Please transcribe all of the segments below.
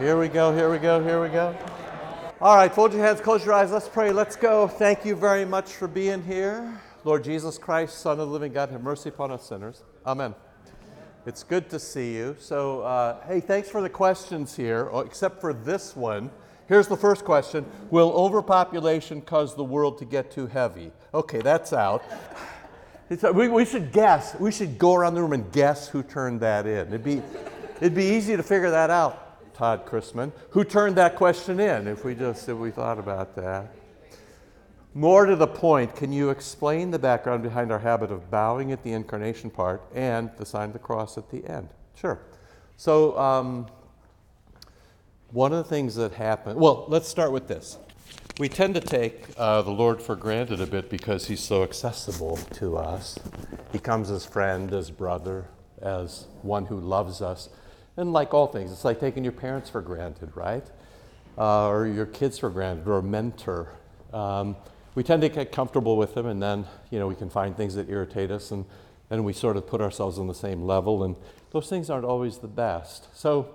Here we go. All right, fold your hands, close your eyes, let's pray, let's go. Thank you very much for being here. Lord Jesus Christ, Son of the living God, have mercy upon us sinners. Amen. It's good to see you. So, hey, thanks for the questions here, except for this one. Here's the first question. Will overpopulation cause the world to get too heavy? Okay, that's out. We should guess. We should go around the room and guess who turned that in. It'd be easy to figure that out. Todd Chrisman, who turned that question in, if we thought about that. More to the point, can you explain the background behind our habit of bowing at the incarnation part and the sign of the cross at the end? Sure. So one of the things that happened, well, let's start with this. We tend to take the Lord for granted a bit because he's so accessible to us. He comes as friend, as brother, as one who loves us. And like all things, it's like taking your parents for granted, right? Or your kids for granted, or a mentor. We tend to get comfortable with them, and then we can find things that irritate us, and then we sort of put ourselves on the same level, and those things aren't always the best. So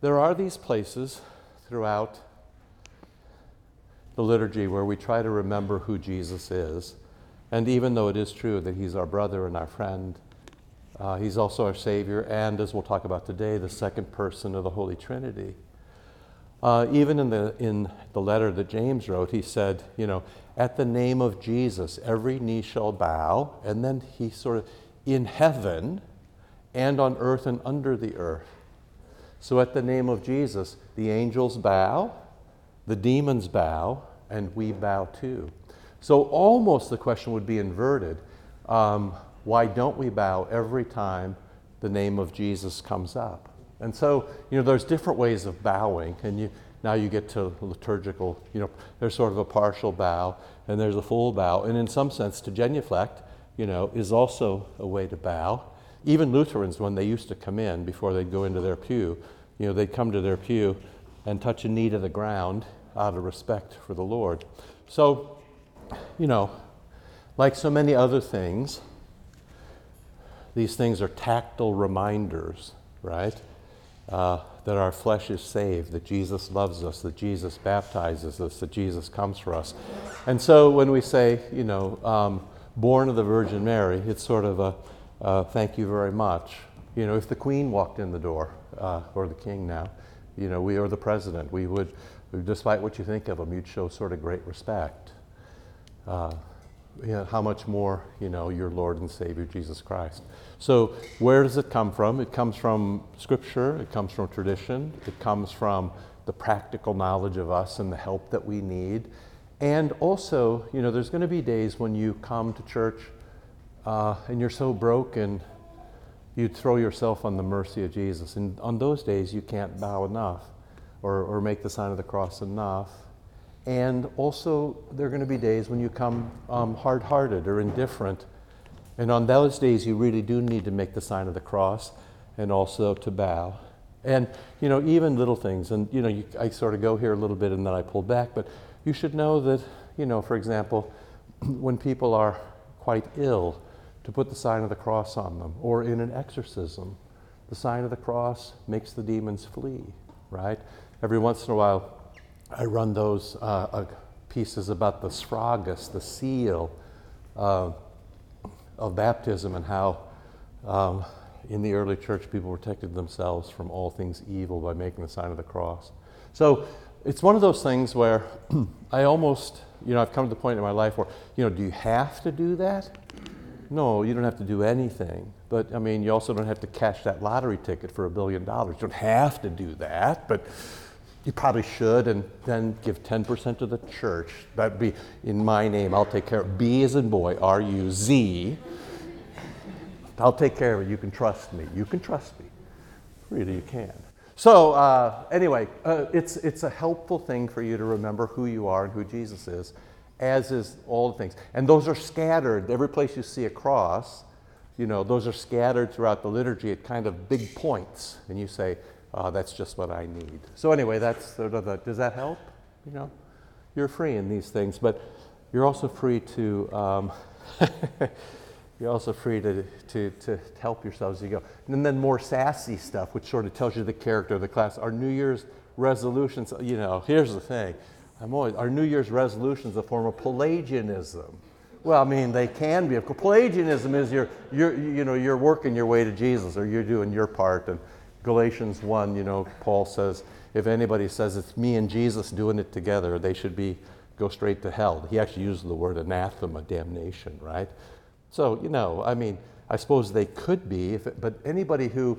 there are these places throughout the liturgy where we try to remember who Jesus is, and even though it is true that he's our brother and our friend, he's also our Savior, and as we'll talk about today, the second person of the Holy Trinity. Even in the letter that James wrote, he said, at the name of Jesus, every knee shall bow, and then he sort of, in heaven, and on earth, and under the earth. So at the name of Jesus, the angels bow, the demons bow, and we bow too. So almost the question would be inverted. Why don't we bow every time the name of Jesus comes up? And so, there's different ways of bowing, and now you get to liturgical, there's sort of a partial bow, and there's a full bow, and in some sense, to genuflect, is also a way to bow. Even Lutherans, when they used to come in, before they'd go into their pew, they'd come to their pew and touch a knee to the ground out of respect for the Lord. So, like so many other things, these things are tactile reminders, right? That our flesh is saved, that Jesus loves us, that Jesus baptizes us, that Jesus comes for us. And so when we say, born of the Virgin Mary, it's sort of a thank you very much. If the Queen walked in the door, or the King now, we are the President, we would, despite what you think of him, you'd show sort of great respect. How much more, your Lord and Savior, Jesus Christ. So where does it come from? It comes from Scripture, it comes from tradition, it comes from the practical knowledge of us and the help that we need. And also, there's going to be days when you come to church and you're so broken, you'd throw yourself on the mercy of Jesus. And on those days, you can't bow enough or make the sign of the cross enough. And also, there are going to be days when you come hard-hearted or indifferent. And on those days, you really do need to make the sign of the cross and also to bow. And, even little things. And, I sort of go here a little bit and then I pull back. But you should know that, for example, when people are quite ill, to put the sign of the cross on them. Or in an exorcism, the sign of the cross makes the demons flee, right? Every once in a while, I run those pieces about the sfragus, the seal of baptism, and how in the early church people protected themselves from all things evil by making the sign of the cross. So it's one of those things where I almost, I've come to the point in my life where, do you have to do that? No, you don't have to do anything. But, you also don't have to cash that lottery ticket for $1 billion. You don't have to do that, but you probably should, and then give 10% to the church. That'd be in my name. I'll take care of it. B as in boy, R-U-Z. I'll take care of it. You can trust me. You can trust me. Really, you can. So anyway, it's a helpful thing for you to remember who you are and who Jesus is, as is all the things. And those are scattered. Every place you see a cross, those are scattered throughout the liturgy at kind of big points. And you say, that's just what I need. So anyway, that's sort of the, does that help? You're free in these things, but you're also free to You're also free to help yourselves as you go. And then more sassy stuff, which sort of tells you the character of the class. Our New Year's resolutions, you know, here's the thing. Our New Year's resolution is a form of Pelagianism. Well, I mean, they can be. Pelagianism is you're working your way to Jesus, or you're doing your part. And Galatians 1, you know, Paul says, if anybody says it's me and Jesus doing it together, they should go straight to hell. He actually used the word anathema, damnation, right? So, you know, I mean, I suppose they could be, but anybody who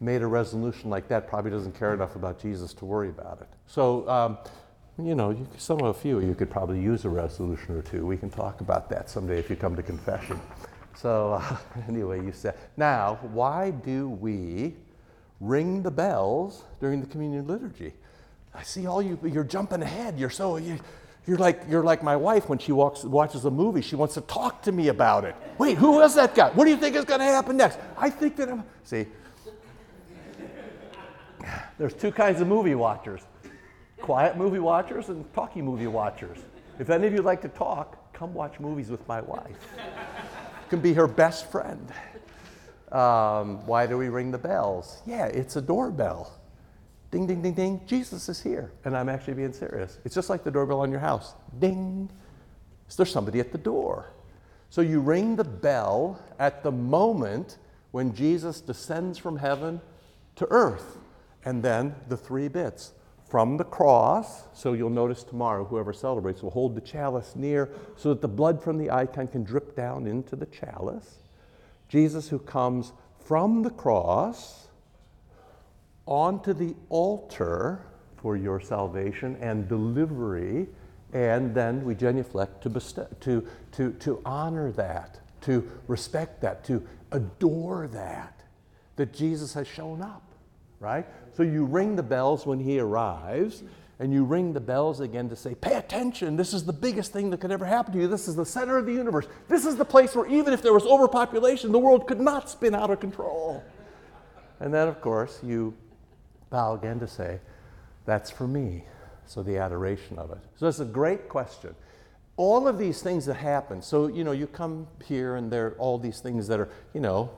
made a resolution like that probably doesn't care enough about Jesus to worry about it. So, you know, a few of you could probably use a resolution or two. We can talk about that someday if you come to confession. So, anyway, you said, now, why do we ring the bells during the communion liturgy? I see all you, you're jumping ahead. You're like my wife when she watches a movie. She wants to talk to me about it. Wait, who is that guy? What do you think is going to happen next? I think that I'm... See, there's two kinds of movie watchers. Quiet movie watchers and talky movie watchers. If any of you like to talk, come watch movies with my wife. You can be her best friend. Why do we ring the bells? Yeah, it's a doorbell. Ding, ding, ding, ding, Jesus is here. And I'm actually being serious. It's just like the doorbell on your house. Ding, so there's somebody at the door. So you ring the bell at the moment when Jesus descends from heaven to earth. And then the three bits. From the cross, so you'll notice tomorrow, whoever celebrates will hold the chalice near so that the blood from the icon can drip down into the chalice. Jesus who comes from the cross onto the altar for your salvation and delivery, and then we genuflect to honor that, to respect that, to adore that Jesus has shown up, right? So you ring the bells when he arrives, and you ring the bells again to say, pay attention, this is the biggest thing that could ever happen to you. This is the center of the universe. This is the place where even if there was overpopulation, the world could not spin out of control. And then, of course, you bow again to say, that's for me. So the adoration of it. So that's a great question. All of these things that happen, so, you know, you come here and there are all these things that are, you know,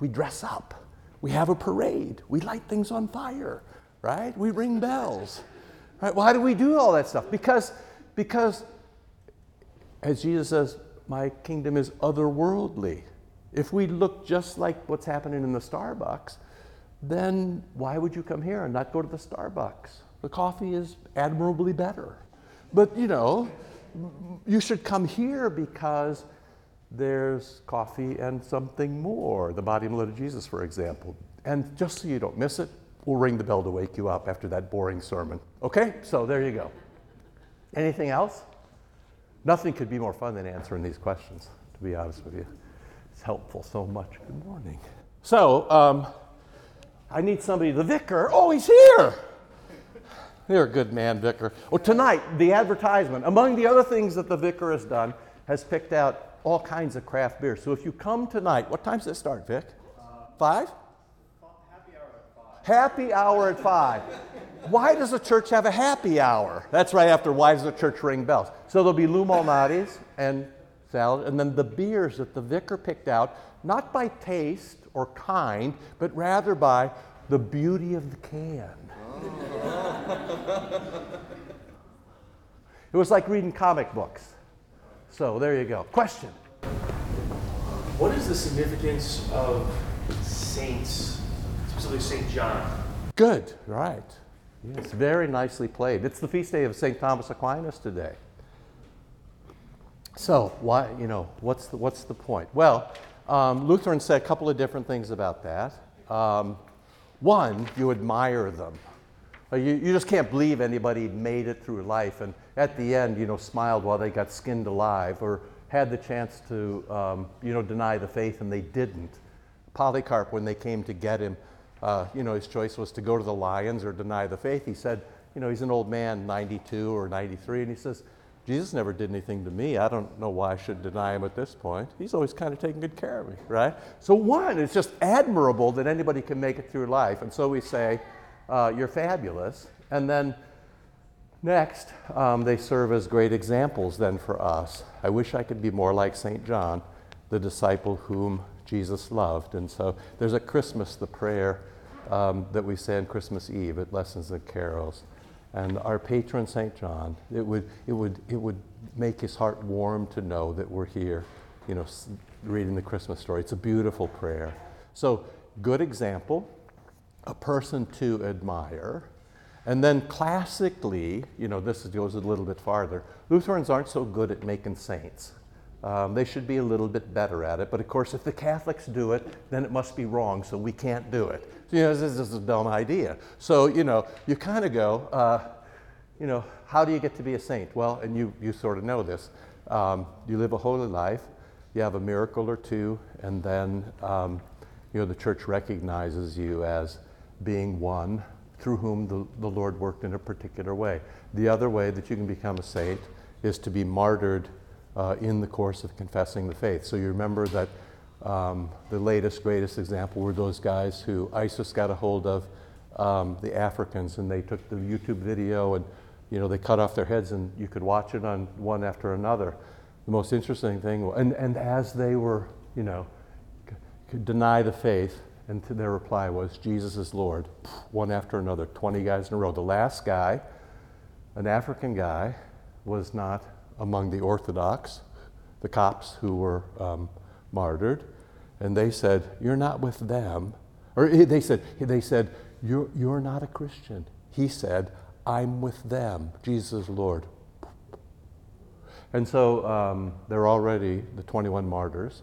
we dress up. We have a parade. We light things on fire, right? We ring bells, right? Why do we do all that stuff? Because as Jesus says, my kingdom is otherworldly. If we look just like what's happening in the Starbucks, then why would you come here and not go to the Starbucks? The coffee is admirably better. But, you know, you should come here because there's coffee and something more, the body and blood of Jesus, for example. And just so you don't miss it, we'll ring the bell to wake you up after that boring sermon. Okay, so there you go. Anything else? Nothing could be more fun than answering these questions, to be honest with you. It's helpful so much. Good morning. So, I need somebody, the vicar. Oh, he's here. You're a good man, vicar. Oh, tonight, the advertisement, among the other things that the vicar has done, has picked out all kinds of craft beer. So if you come tonight, what time does it start, Vic? 5? Happy hour at 5. Happy hour at 5. Why does the church have a happy hour? That's right after why does the church ring bells? So there'll be Lou Malnati's and salad, and then the beers that the vicar picked out, not by taste or kind, but rather by the beauty of the can. Oh. It was like reading comic books. So there you go. Question. What is the significance of saints, specifically St. John? Good, right. Yes, very nicely played. It's the feast day of Saint Thomas Aquinas today. So why, you know, what's the point? Well, Lutherans say a couple of different things about that. One, you admire them. You just can't believe anybody made it through life and at the end, you know, smiled while they got skinned alive or had the chance to, you know, deny the faith and they didn't. Polycarp, when they came to get him, you know, his choice was to go to the lions or deny the faith. He said, you know, he's an old man, 92 or 93, and he says, Jesus never did anything to me. I don't know why I should deny him at this point. He's always kind of taking good care of me, right? So one, it's just admirable that anybody can make it through life. And so we say, you're fabulous. And then next, they serve as great examples then for us. I wish I could be more like St. John. the disciple whom Jesus loved. And so there's at Christmas the prayer that we say on Christmas Eve at Lessons and Carols. And our patron, St. John, it would make his heart warm to know that we're here, you know, reading the Christmas story. It's a beautiful prayer. So good example, a person to admire. And then classically, you know, this goes a little bit farther. Lutherans aren't so good at making saints. They should be a little bit better at it. But of course, if the Catholics do it, then it must be wrong, so we can't do it. So, you know, this is a dumb idea. So, you know, you kind of go, you know, how do you get to be a saint? Well, and you sort of know this. You live a holy life, you have a miracle or two, and then, you know, the church recognizes you as being one through whom the Lord worked in a particular way. The other way that you can become a saint is to be martyred in the course of confessing the faith. So you remember that the latest, greatest example were those guys who ISIS got a hold of, the Africans, and they took the YouTube video and, you know, they cut off their heads and you could watch it on one after another. The most interesting thing, and as they were, you know, could deny the faith, and their reply was, Jesus is Lord, one after another, 20 guys in a row. The last guy, an African guy, was not among the Orthodox, the Copts who were martyred, and they said, you're not with them. Or they said, you're not a Christian. He said, I'm with them, Jesus is Lord. And so they're already the 21 martyrs.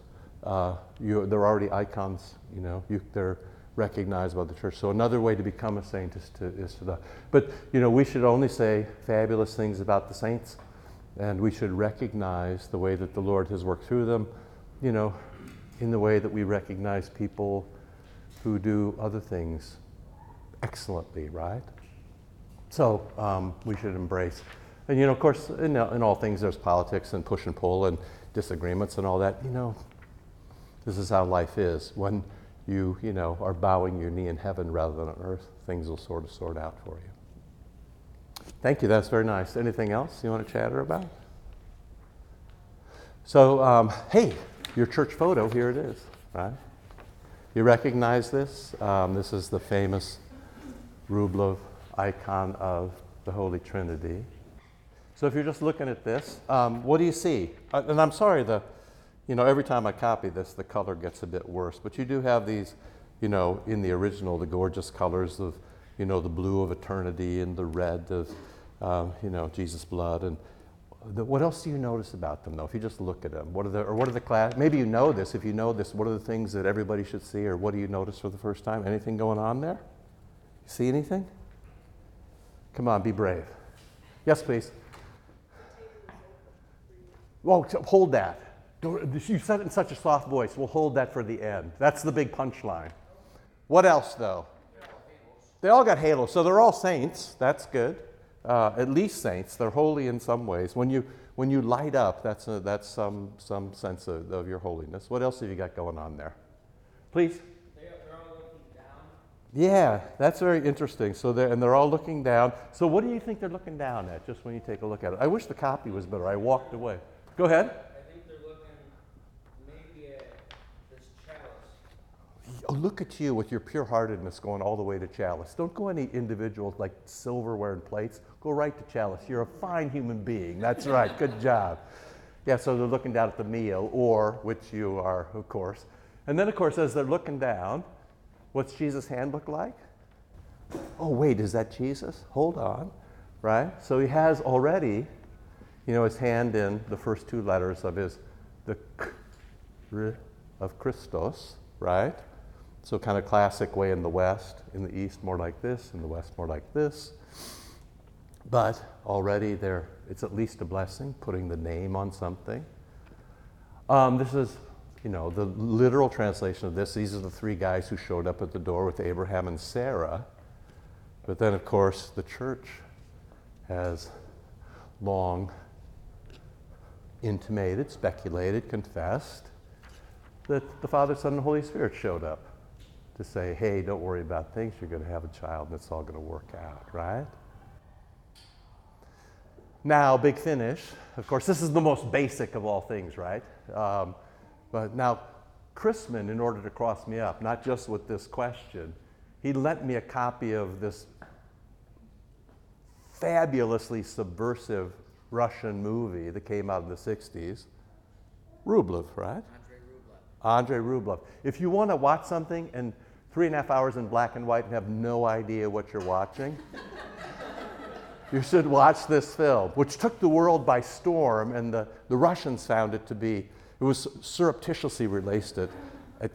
They're already icons, you know, they're recognized by the church. So another way to become a saint is to but, you know, we should only say fabulous things about the saints. And we should recognize the way that the Lord has worked through them, you know, in the way that we recognize people who do other things excellently, right? So we should embrace. And, you know, of course, in all things, there's politics and push and pull and disagreements and all that. You know, this is how life is. When you know, are bowing your knee in heaven rather than on earth, things will sort of sort out for you. Thank you, that's very nice. Anything else you want to chatter about? So, hey, your church photo, here it is, right? You recognize this? This is the famous Rublev icon of the Holy Trinity. So if you're just looking at this, what do you see? And I'm sorry, you know, every time I copy this, the color gets a bit worse, but you do have these, you know, in the original, the gorgeous colors of, you know, the blue of eternity and the red of, you know, Jesus' blood. And what else do you notice about them, though? If you just look at them, maybe you know this. If you know this, what are the things that everybody should see, or what do you notice for the first time? Anything going on there? You see anything? Come on, be brave. Yes, please. Well, hold that. You said it in such a soft voice. We'll hold that for the end. That's the big punchline. What else, though? They all got halos, so they're all saints. That's good. At least saints. They're holy in some ways. When you light up, that's some sense of your holiness. What else have you got going on there? Please. They're all looking down. Yeah, that's very interesting. So they're all looking down. So what do you think they're looking down at? Just when you take a look at it, I wish the copy was better. I walked away. Go ahead. I think they're looking maybe at this chalice. Oh, look at you with your pure-heartedness going all the way to chalice. Don't go any individual like silverware and plates. Go right to chalice. You're a fine human being. That's right. Good job. Yeah, so they're looking down at the meal, or which you are, of course. And then, of course, as they're looking down, what's Jesus' hand look like? Oh, wait, is that Jesus? Hold on, right? So he has already, you know, his hand in the first two letters of the K of Christos, right? So kind of classic way in the West, in the East more like this, in the West more like this. But already there, it's at least a blessing, putting the name on something. This is, you know, the literal translation of this. These are the three guys who showed up at the door with Abraham and Sarah. But then, of course, the church has long intimated, speculated, confessed that the Father, Son, and Holy Spirit showed up to say, hey, don't worry about things, you're going to have a child and it's all going to work out, right? Now, big finish. Of course, this is the most basic of all things, right? But now, Chrisman, in order to cross me up, not just with this question, he lent me a copy of this fabulously subversive Russian movie that came out in the 60s. Rublev, right? Andrei Rublev. If you want to watch something and 3.5 hours in black and white and have no idea what you're watching, you should watch this film, which took the world by storm, and the Russians found it to be, it was surreptitiously released at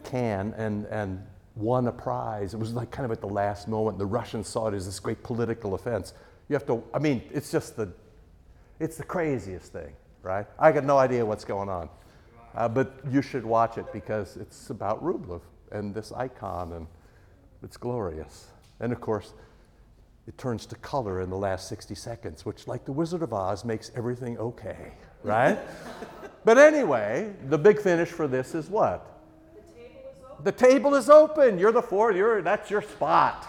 Cannes and won a prize. It was like kind of at the last moment. The Russians saw it as this great political offense. You have to, I mean, it's just the, it's the craziest thing, right? I got no idea what's going on. But you should watch it because it's about Rublev and this icon, and it's glorious. And of course, it turns to color in the last 60 seconds, which, like the Wizard of Oz, makes everything okay, right? But anyway, the big finish for this is what? The table is open. The table is open. You're the fourth. That's your spot.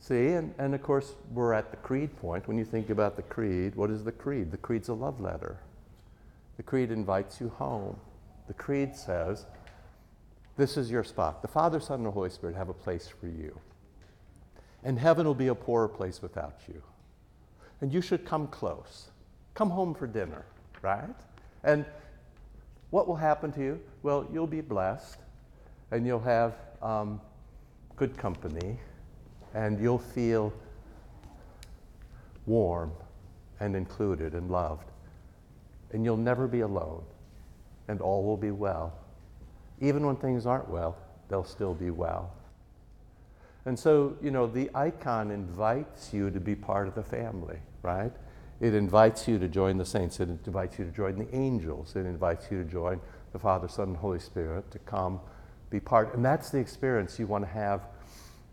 See, and of course, we're at the creed point. When you think about the creed, what is the creed? The creed's a love letter. The creed invites you home. The creed says, this is your spot. The Father, Son, and the Holy Spirit have a place for you. And heaven will be a poorer place without you. And you should come close. Come home for dinner, right? And what will happen to you? Well, you'll be blessed, and you'll have good company, and you'll feel warm and included and loved. And you'll never be alone, and all will be well. Even when things aren't well, they'll still be well. And so, you know, the icon invites you to be part of the family, right? It invites you to join the saints. It invites you to join the angels. It invites you to join the Father, Son, and Holy Spirit, to come be part. And that's the experience you want to have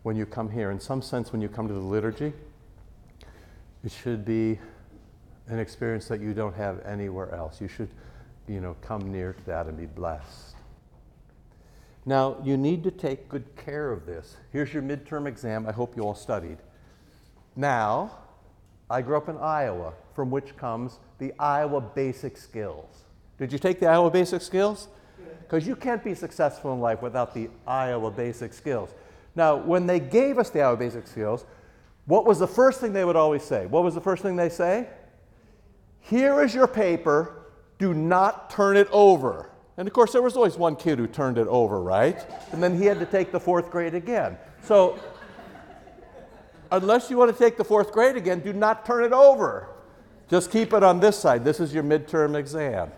when you come here. In some sense, when you come to the liturgy, it should be an experience that you don't have anywhere else. You should, you know, come near to that and be blessed. Now, you need to take good care of this. Here's your midterm exam. I hope you all studied. Now, I grew up in Iowa, from which comes the Iowa basic skills. Did you take the Iowa basic skills? Because you can't be successful in life without the Iowa basic skills. Now, when they gave us the Iowa basic skills, what was the first thing they would always say? What was the first thing they say? Here is your paper. Do not turn it over. And of course, there was always one kid who turned it over, right? And then he had to take the fourth grade again. So, unless you want to take the fourth grade again, do not turn it over. Just keep it on this side. This is your midterm exam.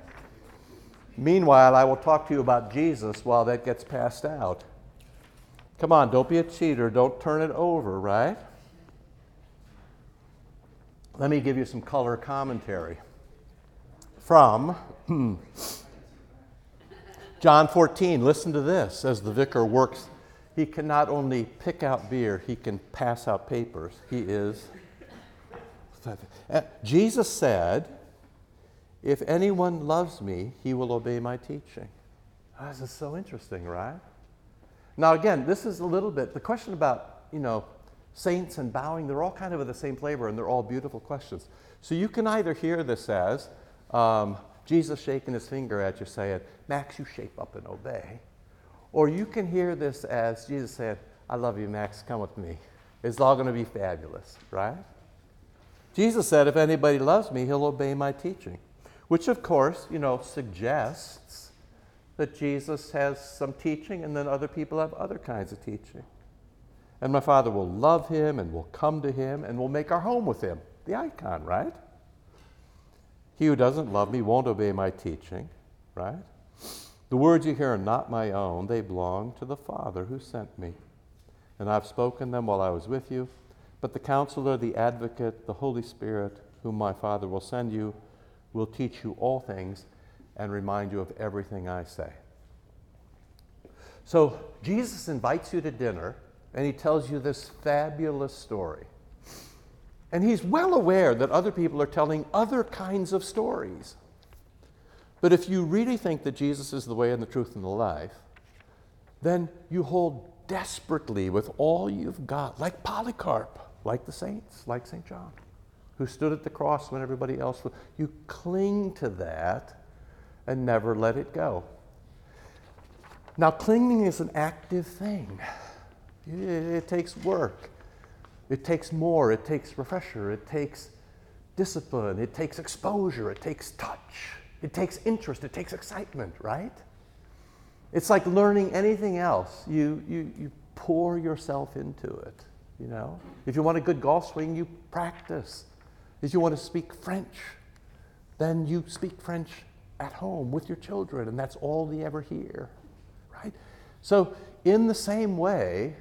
Meanwhile, I will talk to you about Jesus while that gets passed out. Come on, don't be a cheater. Don't turn it over, right? Let me give you some color commentary from John 14. Listen to this. As the vicar works, he can not only pick out beer, he can pass out papers. He is. Jesus said, if anyone loves me, he will obey my teaching. Oh, this is so interesting, right? Now, again, this is a little bit, the question about, you know, saints and bowing, they're all kind of the same flavor, and they're all beautiful questions. So you can either hear this as Jesus shaking his finger at you saying, Max, you shape up and obey. Or you can hear this as Jesus saying, I love you, Max, come with me. It's all going to be fabulous, right? Jesus said, if anybody loves me, he'll obey my teaching. Which, of course, you know, suggests that Jesus has some teaching, and then other people have other kinds of teaching. And my Father will love him, and will come to him, and will make our home with him. The icon, right? He who doesn't love me won't obey my teaching, right? The words you hear are not my own. They belong to the Father who sent me. And I've spoken them while I was with you. But the Counselor, the Advocate, the Holy Spirit, whom my Father will send you, will teach you all things and remind you of everything I say. So Jesus invites you to dinner, and he tells you this fabulous story. And he's well aware that other people are telling other kinds of stories. But if you really think that Jesus is the way and the truth and the life, then you hold desperately with all you've got, like Polycarp, like the saints, like St. John, who stood at the cross when everybody else was. You cling to that and never let it go. Now, clinging is an active thing. It takes work. It takes more. It takes refresher. It takes discipline. It takes exposure. It takes touch. It takes interest. It takes excitement, right? It's like learning anything else. You pour yourself into it, you know? If you want a good golf swing, you practice. If you want to speak French, then you speak French at home with your children, and that's all they ever hear, right? So in the same way,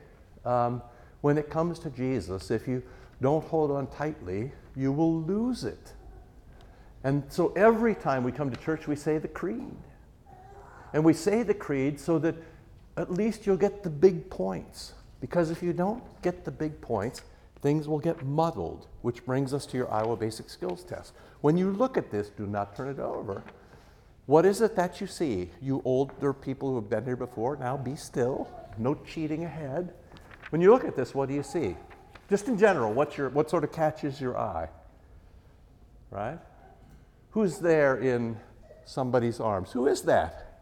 when it comes to Jesus, if you don't hold on tightly, you will lose it. And so every time we come to church, we say the creed. And we say the creed so that at least you'll get the big points. Because if you don't get the big points, things will get muddled, which brings us to your Iowa basic skills test. When you look at this, do not turn it over. What is it that you see? You older people who have been here before, now be still, no cheating ahead. When you look at this, what do you see? Just in general, what sort of catches your eye, right? Who's there in somebody's arms? Who is that?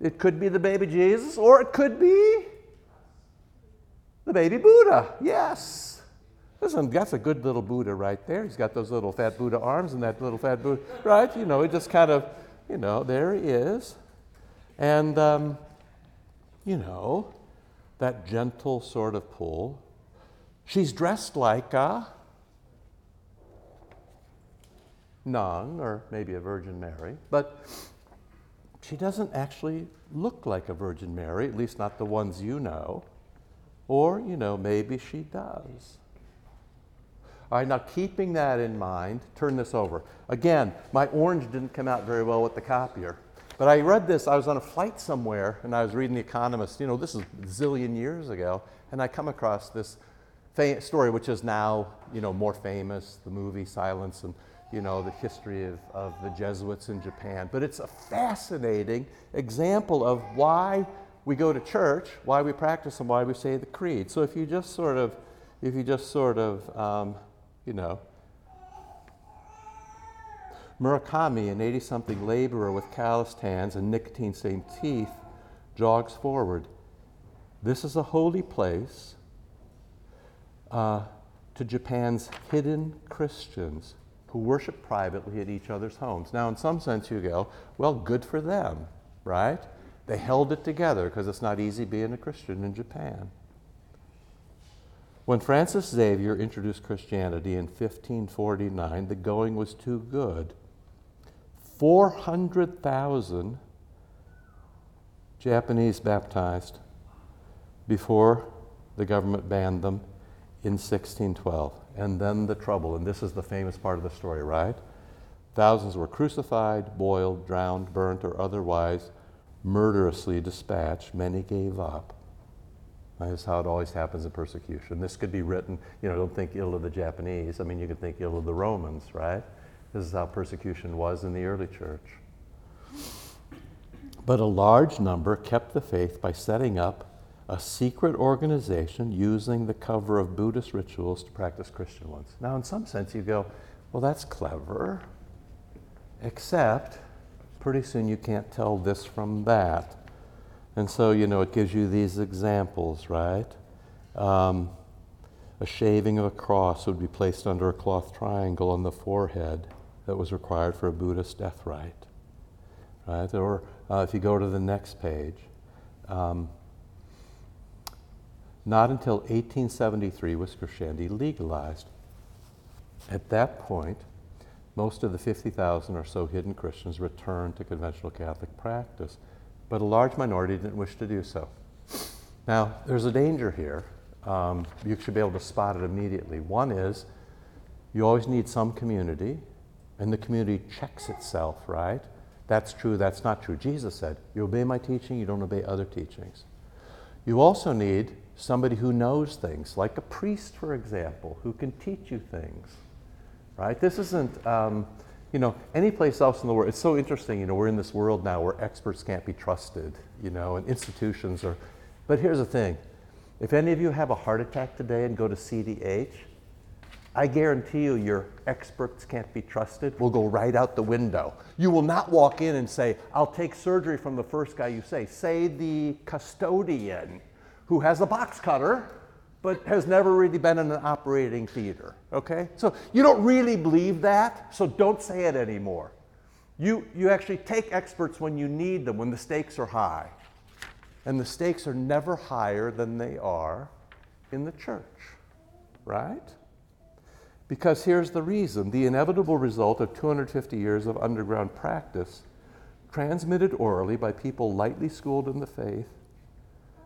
It could be the baby Jesus, or it could be the baby Buddha. Yes. Listen, that's a good little Buddha right there. He's got those little fat Buddha arms and that little fat Buddha, right? You know, it just kind of, you know, there he is. And, you know, that gentle sort of pull. She's dressed like a nun, or maybe a Virgin Mary, but she doesn't actually look like a Virgin Mary, at least not the ones you know. Or, you know, maybe she does. All right, now keeping that in mind, turn this over. Again, my orange didn't come out very well with the copier. But I read this, I was on a flight somewhere, and I was reading The Economist. You know, this is a zillion years ago, and I come across this story, which is now, you know, more famous, the movie Silence, and, you know, the history of the Jesuits in Japan. But it's a fascinating example of why we go to church, why we practice, and why we say the creed. So if you just sort of, you know, Murakami, an 80-something laborer with calloused hands and nicotine-stained teeth, jogs forward. This is a holy place to Japan's hidden Christians who worship privately at each other's homes. Now, in some sense, you go, well, good for them, right? They held it together because it's not easy being a Christian in Japan. When Francis Xavier introduced Christianity in 1549, the going was too good. 400,000 Japanese baptized before the government banned them in 1612. And then the trouble, and this is the famous part of the story, right? Thousands were crucified, boiled, drowned, burnt, or otherwise murderously dispatched. Many gave up. That is how it always happens in persecution. This could be written, you know, don't think ill of the Japanese. I mean, you could think ill of the Romans, right? This is how persecution was in the early church. But a large number kept the faith by setting up a secret organization using the cover of Buddhist rituals to practice Christian ones. Now, in some sense, you go, well, that's clever, except pretty soon you can't tell this from that. And so, you know, it gives you these examples, right? A shaving of a cross would be placed under a cloth triangle on the forehead that was required for a Buddhist death rite, right? Or if you go to the next page, not until 1873 was Christianity legalized. At that point, most of the 50,000 or so hidden Christians returned to conventional Catholic practice, but a large minority didn't wish to do so. Now, there's a danger here. You should be able to spot it immediately. One is, you always need some community, and the community checks itself, right? That's true, that's not true. Jesus said, you obey my teaching, you don't obey other teachings. You also need somebody who knows things, like a priest, for example, who can teach you things, right? This isn't, you know, any place else in the world. It's so interesting, you know, we're in this world now where experts can't be trusted, you know, and institutions are, but here's the thing. If any of you have a heart attack today and go to CDH, I guarantee you your experts can't be trusted, will go right out the window. You will not walk in and say, I'll take surgery from the first guy you say. Say the custodian who has a box cutter but has never really been in an operating theater, okay? So you don't really believe that, so don't say it anymore. You actually take experts when you need them, when the stakes are high. And the stakes are never higher than they are in the church, right? Because here's the reason. The inevitable result of 250 years of underground practice, transmitted orally by people lightly schooled in the faith,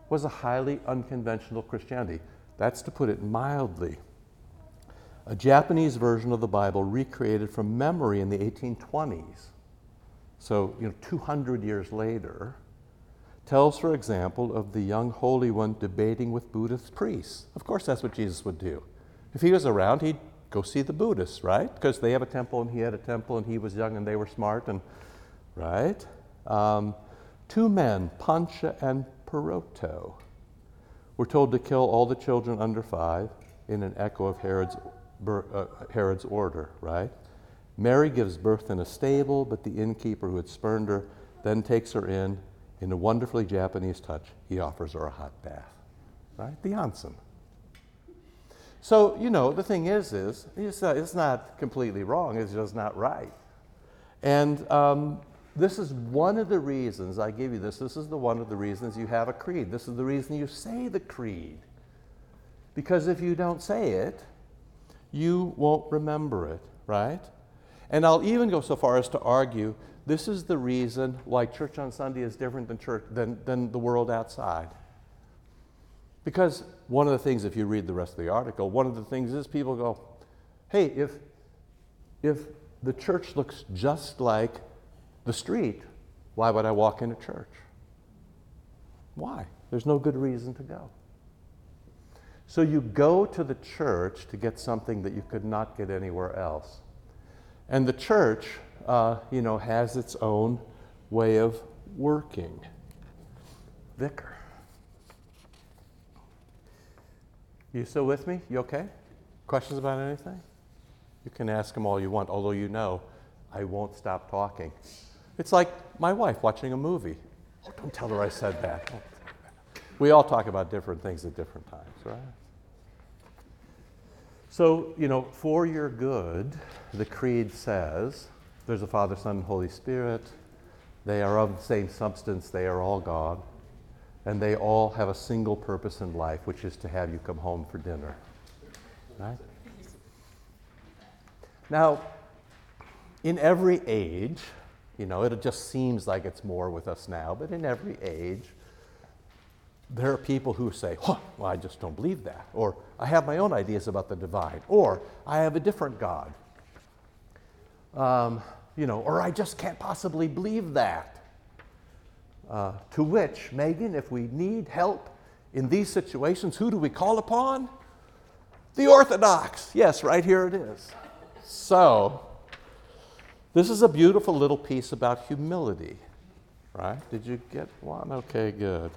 was a highly unconventional Christianity. That's to put it mildly. A Japanese version of the Bible recreated from memory in the 1820s, so 200 years later, tells, for example, of the young Holy One debating with Buddhist priests. Of course, that's what Jesus would do. If he was around, he'd go see the Buddhists, right? Because they have a temple and he had a temple and he was young and they were smart and, right? Two men, Pancha and Peroto, were told to kill all the children under 5 in an echo of Herod's order, right? Mary gives birth in a stable, but the innkeeper who had spurned her then takes her in a wonderfully Japanese touch, he offers her a hot bath, right? The onsen. So, the thing is it's not completely wrong, it's just not right. And this is one of the reasons I give you this. This is one of the reasons you have a creed. This is the reason you say the creed. Because if you don't say it, you won't remember it, right? And I'll even go so far as to argue this is the reason why church on Sunday is different than church than the world outside. Because one of the things, if you read the rest of the article, one of the things is people go, hey, if the church looks just like the street, why would I walk into church? Why? There's no good reason to go. So you go to the church to get something that you could not get anywhere else. And the church, has its own way of working. Vicar. You still with me? You okay? Questions about anything? You can ask them all you want, although I won't stop talking. It's like my wife watching a movie. Oh, don't tell her I said that. We all talk about different things at different times, right? So, for your good, the creed says, there's a Father, Son, and Holy Spirit. They are of the same substance. They are all God. And they all have a single purpose in life, which is to have you come home for dinner, right? Now, in every age, it just seems like it's more with us now, but in every age, there are people who say, well, I just don't believe that, or I have my own ideas about the divine, or I have a different God, or I just can't possibly believe that. To which, Megan, if we need help in these situations, who do we call upon? The Orthodox. Yes, right here it is. So, this is a beautiful little piece about humility, right? Did you get one? Okay, good.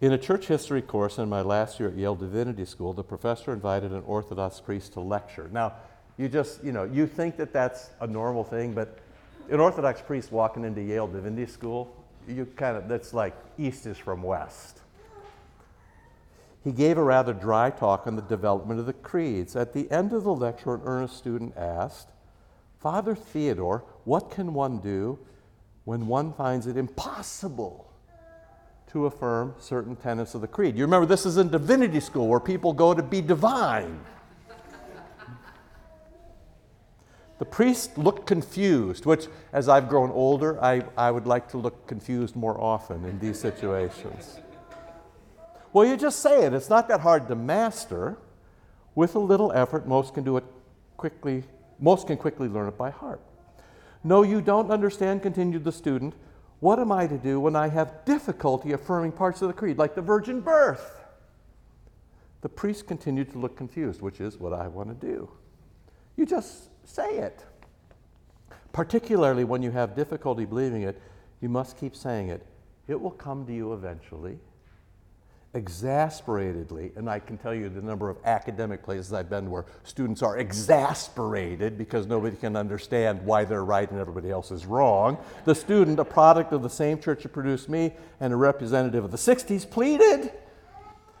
In a church history course in my last year at Yale Divinity School, the professor invited an Orthodox priest to lecture. Now, you just, you think that that's a normal thing, but an Orthodox priest walking into Yale Divinity School, that's like East is from West. He gave a rather dry talk on the development of the creeds. At the end of the lecture, an earnest student asked, Father Theodore, what can one do when one finds it impossible to affirm certain tenets of the creed? You remember, this is in Divinity School where people go to be divine. The priest looked confused, which, as I've grown older, I would like to look confused more often in these situations. Well, you just say it. It's not that hard to master. With a little effort, most can do it quickly. Most can quickly learn it by heart. No, you don't understand, continued the student. What am I to do when I have difficulty affirming parts of the creed, like the virgin birth? The priest continued to look confused, which is what I want to do. You just say it. Particularly when you have difficulty believing it, you must keep saying it. It will come to you eventually. exasperatedly, and I can tell you the number of academic places I've been where students are exasperated because nobody can understand why they're right and everybody else is wrong. The student, a product of the same church that produced me and a representative of the 60s, pleaded,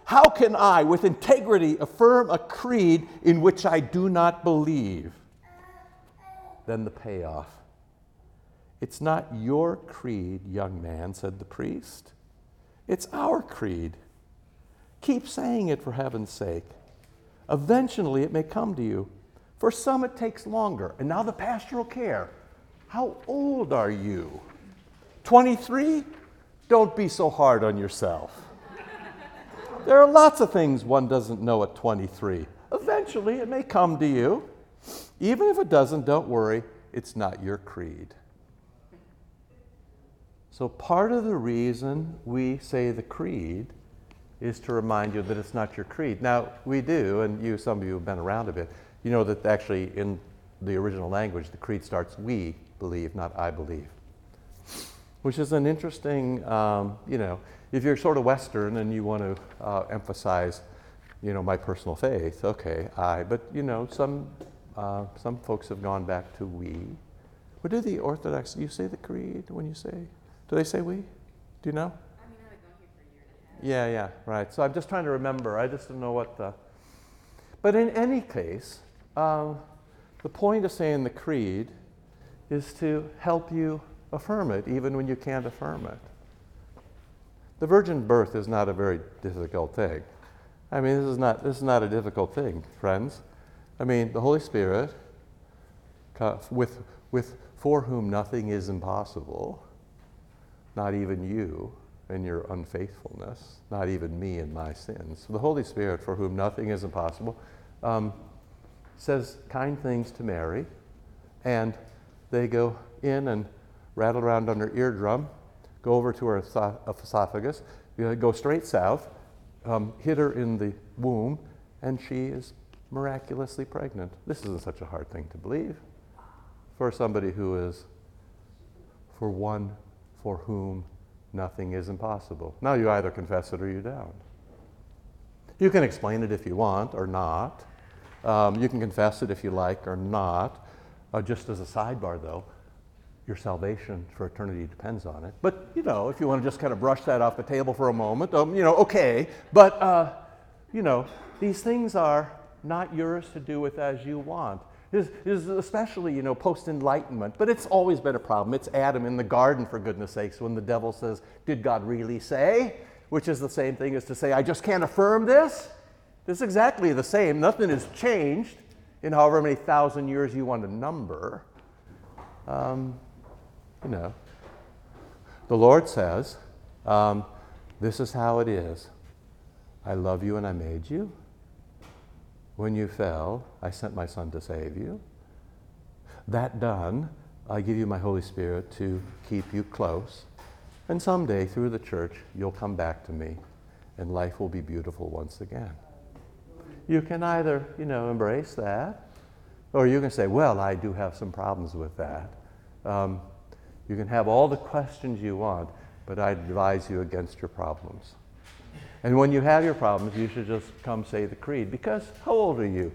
how can I, with integrity, affirm a creed in which I do not believe? Then the payoff. It's not your creed, young man, said the priest. It's our creed. Keep saying it for heaven's sake. Eventually it may come to you. For some it takes longer. And now the pastoral care. How old are you? 23? Don't be so hard on yourself. There are lots of things one doesn't know at 23. Eventually it may come to you. Even if it doesn't, don't worry. It's not your creed. So part of the reason we say the creed is to remind you that it's not your creed. Now, we do, and you, some of you have been around a bit, you know that actually in the original language, the creed starts, we believe, not I believe, which is an interesting, if you're sort of Western and you want to emphasize, my personal faith, okay, I, but, some folks have gone back to we. What do the Orthodox, do you say the creed when you say, do they say we? Do you know? I mean, I've been here for a year and a half. Yeah, right. So I'm just trying to remember. I just don't know but in any case, the point of saying the creed is to help you affirm it, even when you can't affirm it. The virgin birth is not a very difficult thing. I mean, this is not a difficult thing, friends. I mean, the Holy Spirit, for whom nothing is impossible, not even you and your unfaithfulness, not even me and my sins. The Holy Spirit, for whom nothing is impossible, says kind things to Mary, and they go in and rattle around on her eardrum, go over to her esophagus, go straight south, hit her in the womb, and she is miraculously pregnant. This isn't such a hard thing to believe. For somebody who is, for one for whom nothing is impossible. Now you either confess it or you don't. You can explain it if you want or not. You can confess it if you like or not. Just as a sidebar though, your salvation for eternity depends on it. But if you want to just kind of brush that off the table for a moment, okay. But these things are not yours to do with as you want. This is especially, post-enlightenment, but it's always been a problem. It's Adam in the garden, for goodness sakes, when the devil says, did God really say? Which is the same thing as to say, I just can't affirm this. This is exactly the same. Nothing has changed in however many thousand years you want to number. The Lord says, this is how it is. I love you and I made you. When you fell, I sent my Son to save you. That done, I give you my Holy Spirit to keep you close. And someday, through the church, you'll come back to me, and life will be beautiful once again. You can either, embrace that, or you can say, well, I do have some problems with that. You can have all the questions you want, but I advise you against your problems. And when you have your problems, you should just come say the creed. Because how old are you?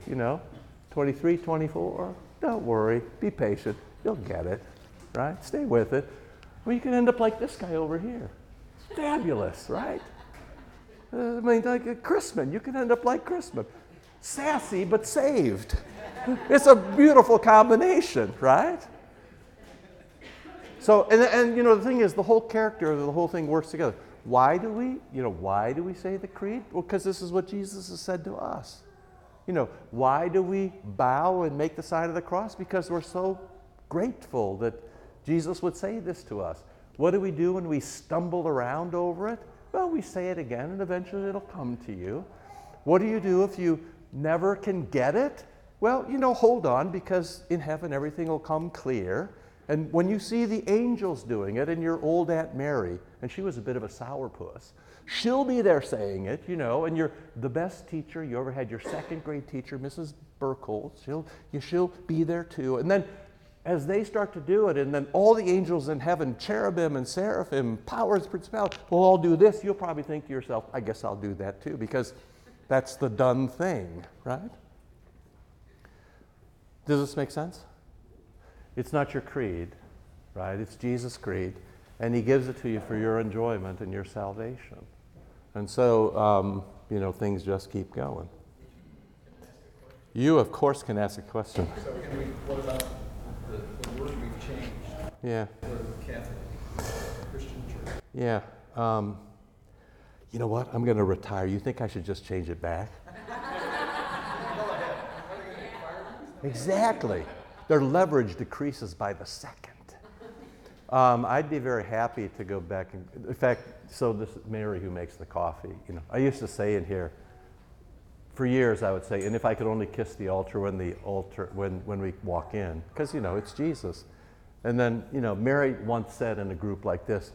23, 24? Don't worry. Be patient. You'll get it. Right? Stay with it. Well, you can end up like this guy over here. It's fabulous, right? Like Chrisman. You can end up like Chrisman. Sassy, but saved. It's a beautiful combination, right? So, the thing is, the whole character of the whole thing works together. Why do we say the creed? Well, because this is what Jesus has said to us. Why do we bow and make the sign of the cross? Because we're so grateful that Jesus would say this to us. What do we do when we stumble around over it? Well, we say it again, and eventually it'll come to you. What do you do if you never can get it? Well, hold on, because in heaven everything will come clear. And when you see the angels doing it, and your old Aunt Mary, and she was a bit of a sourpuss, she'll be there saying it, and you're the best teacher you ever had, your second grade teacher, Mrs. Burkholz, she'll be there too. And then as they start to do it, and then all the angels in heaven, cherubim and seraphim, powers, principalities, will all do this, you'll probably think to yourself, I guess I'll do that too, because that's the done thing, right? Does this make sense? It's not your creed, right? It's Jesus' creed, and he gives it to you for your enjoyment and your salvation. And so, you know, things just keep going. You, of course, can ask a question. So can we, what about the word we've changed? Yeah. The Catholic Christian Church. Yeah. You know what? I'm going to retire. You think I should just change it back? Exactly. Their leverage decreases by the second. I'd be very happy to go back and, in fact, so this is Mary who makes the coffee. You know, I used to say in here, for years I would say, and if I could only kiss the altar when we walk in, because, you know, it's Jesus. And then, you know, Mary once said in a group like this,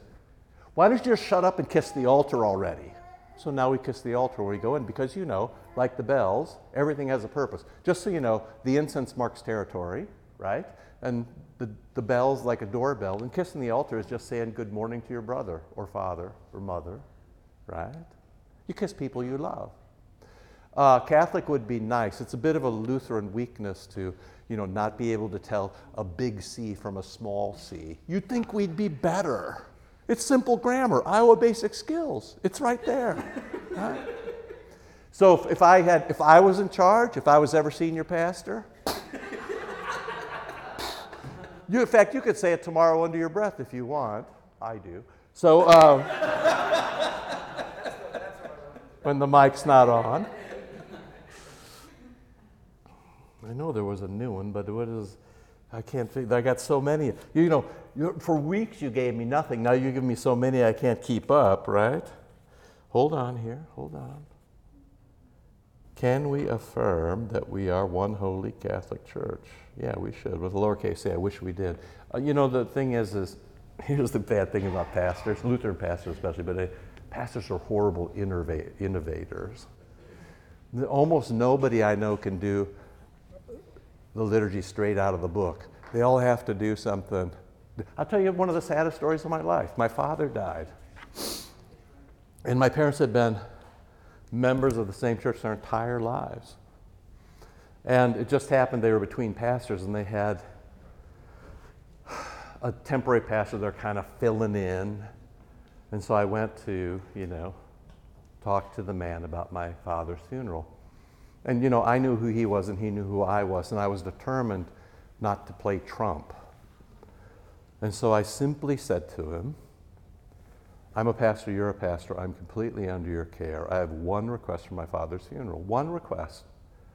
why don't you just shut up and kiss the altar already? So now we kiss the altar when we go in, because, you know, like the bells, everything has a purpose. Just so you know, the incense marks territory, right? And the bell's like a doorbell, and kissing the altar is just saying good morning to your brother or father or mother, right? You kiss people you love. Catholic would be nice. It's a bit of a Lutheran weakness to, you know, not be able to tell a big C from a small c. You'd think we'd be better. It's simple grammar, Iowa basic skills. It's right there. Right? So if I was in charge, if I was ever senior pastor, you, in fact, you could say it tomorrow under your breath if you want. I do. So when the mic's not on. I know there was a new one, but what is, I can't figure, I got so many. You know, for weeks you gave me nothing. Now you give me so many I can't keep up, right? Hold on here, hold on. Can we affirm that we are one holy Catholic Church? Yeah, we should, with a lowercase a, I wish we did. You know, the thing is here's the bad thing about pastors, Lutheran pastors especially, but pastors are horrible innovators. Almost nobody I know can do the liturgy straight out of the book. They all have to do something. I'll tell you one of the saddest stories of my life. My father died, and my parents had been members of the same church their entire lives. And it just happened they were between pastors, and they had a temporary pastor they're kind of filling in. And so I went to, you know, talk to the man about my father's funeral. And, you know, I knew who he was and he knew who I was, and I was determined not to play Trump. And so I simply said to him, I'm a pastor, you're a pastor, I'm completely under your care. I have one request for my father's funeral, one request.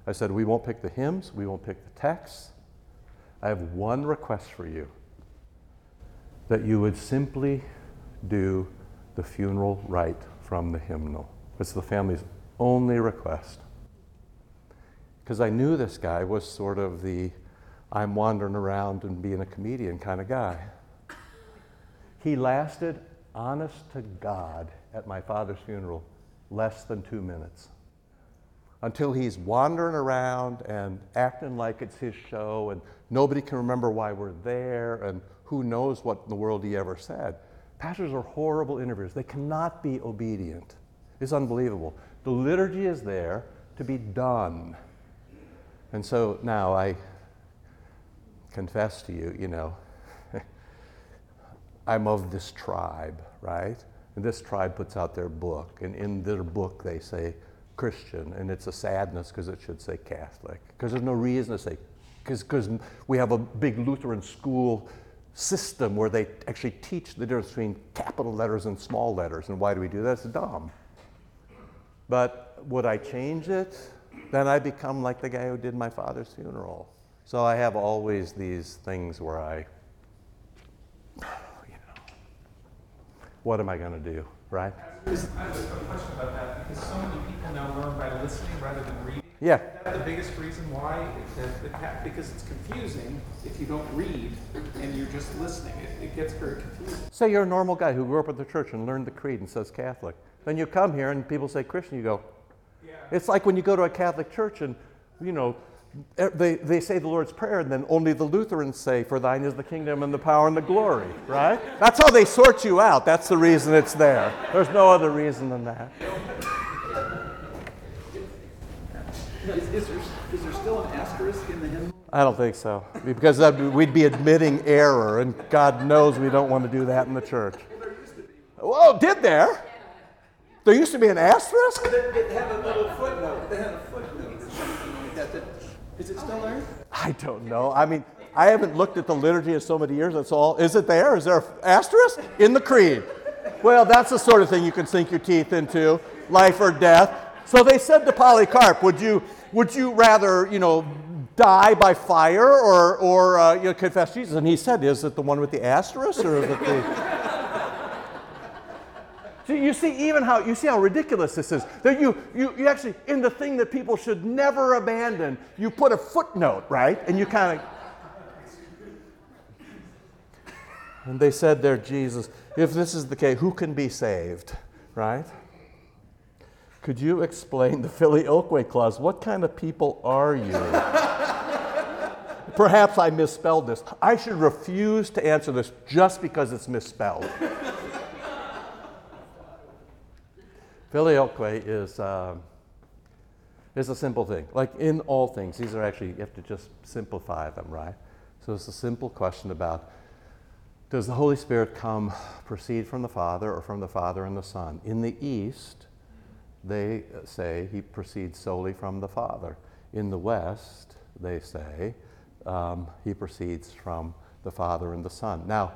I said, we won't pick the hymns, we won't pick the texts. I have one request for you, that you would simply do the funeral rite from the hymnal. It's the family's only request. Because I knew this guy was sort of the, I'm wandering around and being a comedian kind of guy. He lasted, honest to God, at my father's funeral, less than 2 minutes. Until he's wandering around and acting like it's his show, and nobody can remember why we're there, and who knows what in the world he ever said. Pastors are horrible interviewers. They cannot be obedient. It's unbelievable. The liturgy is there to be done. And so now I confess to you, you know, I'm of this tribe, right? And this tribe puts out their book, and in their book they say Christian, and it's a sadness because it should say Catholic, because there's no reason to say, because we have a big Lutheran school system where they actually teach the difference between capital letters and small letters, and why do we do that? It's dumb. But would I change it? Then I become like the guy who did my father's funeral. So I have always these things where I, what am I going to do, right? I have a question about that, because so many people now learn by listening rather than reading. Yeah. That's the biggest reason why, because it's confusing if you don't read and you're just listening. It gets very confusing. Say you're a normal guy who grew up at the church and learned the creed and says Catholic. Then you come here and people say Christian, you go, yeah. It's like when you go to a Catholic church and, you know, They say the Lord's Prayer, and then only the Lutherans say, "For thine is the kingdom and the power and the glory," right? That's how they sort you out. That's the reason it's there. There's no other reason than that. Is there still an asterisk in the hymn? I don't think so, because we'd be admitting error, and God knows we don't want to do that in the church. Well, there used to be. Oh, did there? There used to be an asterisk? They had a little footnote. They had a footnote or something like that. Is it still there? I don't know. I mean, I haven't looked at the liturgy in so many years, that's all. Is it there? Is there an asterisk? In the creed. Well, that's the sort of thing you can sink your teeth into, life or death. So they said to Polycarp, would you rather, die by fire or confess Jesus? And he said, is it the one with the asterisk or is it the... So you see how ridiculous this is. That you actually, in the thing that people should never abandon, you put a footnote, right? And you kind of... And they said there, Jesus, if this is the case, who can be saved, right? Could you explain the Filioque clause? What kind of people are you? Perhaps I misspelled this. I should refuse to answer this just because it's misspelled. Filioque is a simple thing. Like in all things, these are actually, you have to just simplify them, right? So it's a simple question about, does the Holy Spirit proceed from the Father or from the Father and the Son? In the East, they say he proceeds solely from the Father. In the West, they say he proceeds from the Father and the Son. Now,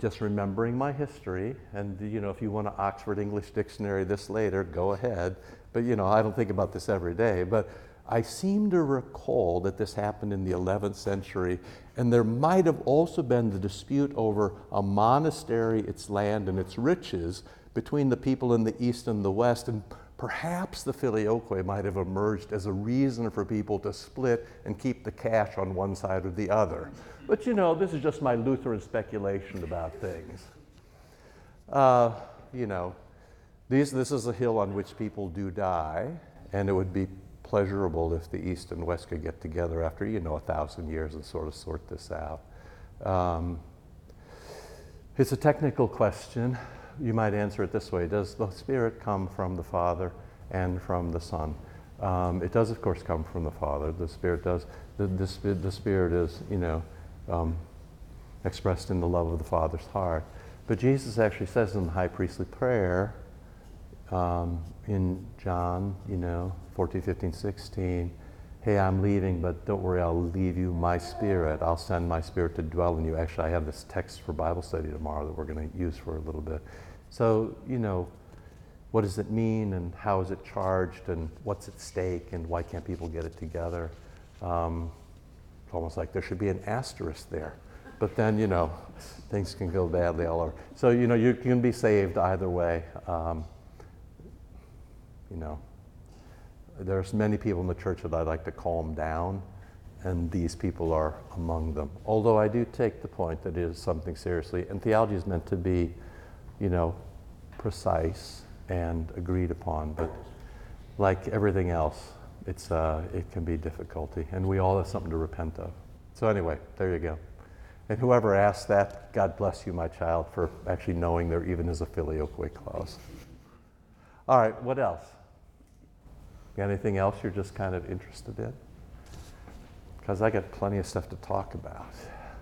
just remembering my history, and if you want an Oxford English Dictionary this later, go ahead. But I don't think about this every day, but I seem to recall that this happened in the 11th century, and there might have also been the dispute over a monastery, its land, and its riches between the people in the East and the West, and perhaps the Filioque might have emerged as a reason for people to split and keep the cash on one side or the other. But this is just my Lutheran speculation about things. This is a hill on which people do die, and it would be pleasurable if the East and West could get together after 1,000 years and sort of sort this out. It's a technical question. You might answer it this way. Does the Spirit come from the Father and from the Son? It does, of course, come from the Father. The Spirit does. The Spirit is, expressed in the love of the Father's heart. But Jesus actually says in the high priestly prayer, in John, 14, 15, 16, hey, I'm leaving, but don't worry, I'll leave you my Spirit. I'll send my Spirit to dwell in you. Actually, I have this text for Bible study tomorrow that we're going to use for a little bit. So, what does it mean, and how is it charged, and what's at stake, and why can't people get it together? It's almost like there should be an asterisk there. But then, things can go badly all over. So, you can be saved either way. There's many people in the church that I like to calm down, and these people are among them. Although I do take the point that it is something seriously, and theology is meant to be, precise and agreed upon. But like everything else, it's it can be difficulty, and we all have something to repent of. So anyway, there you go. And whoever asked that, God bless you, my child, for actually knowing there even is a Filioque clause. All right, what else? Anything else you're just kind of interested in? Because I got plenty of stuff to talk about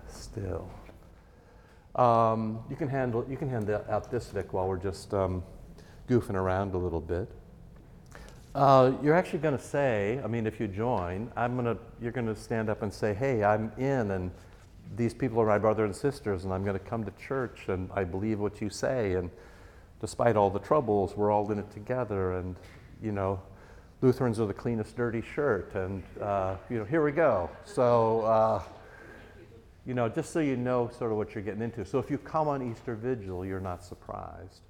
still. You can hand out this, Vic, while we're just goofing around a little bit. You're actually going to say, if you join, you're going to stand up and say, hey, I'm in, and these people are my brothers and sisters, and I'm going to come to church, and I believe what you say, and despite all the troubles, we're all in it together, and Lutherans are the cleanest dirty shirt, and here we go. So, just so you know sort of what you're getting into. So if you come on Easter Vigil, you're not surprised.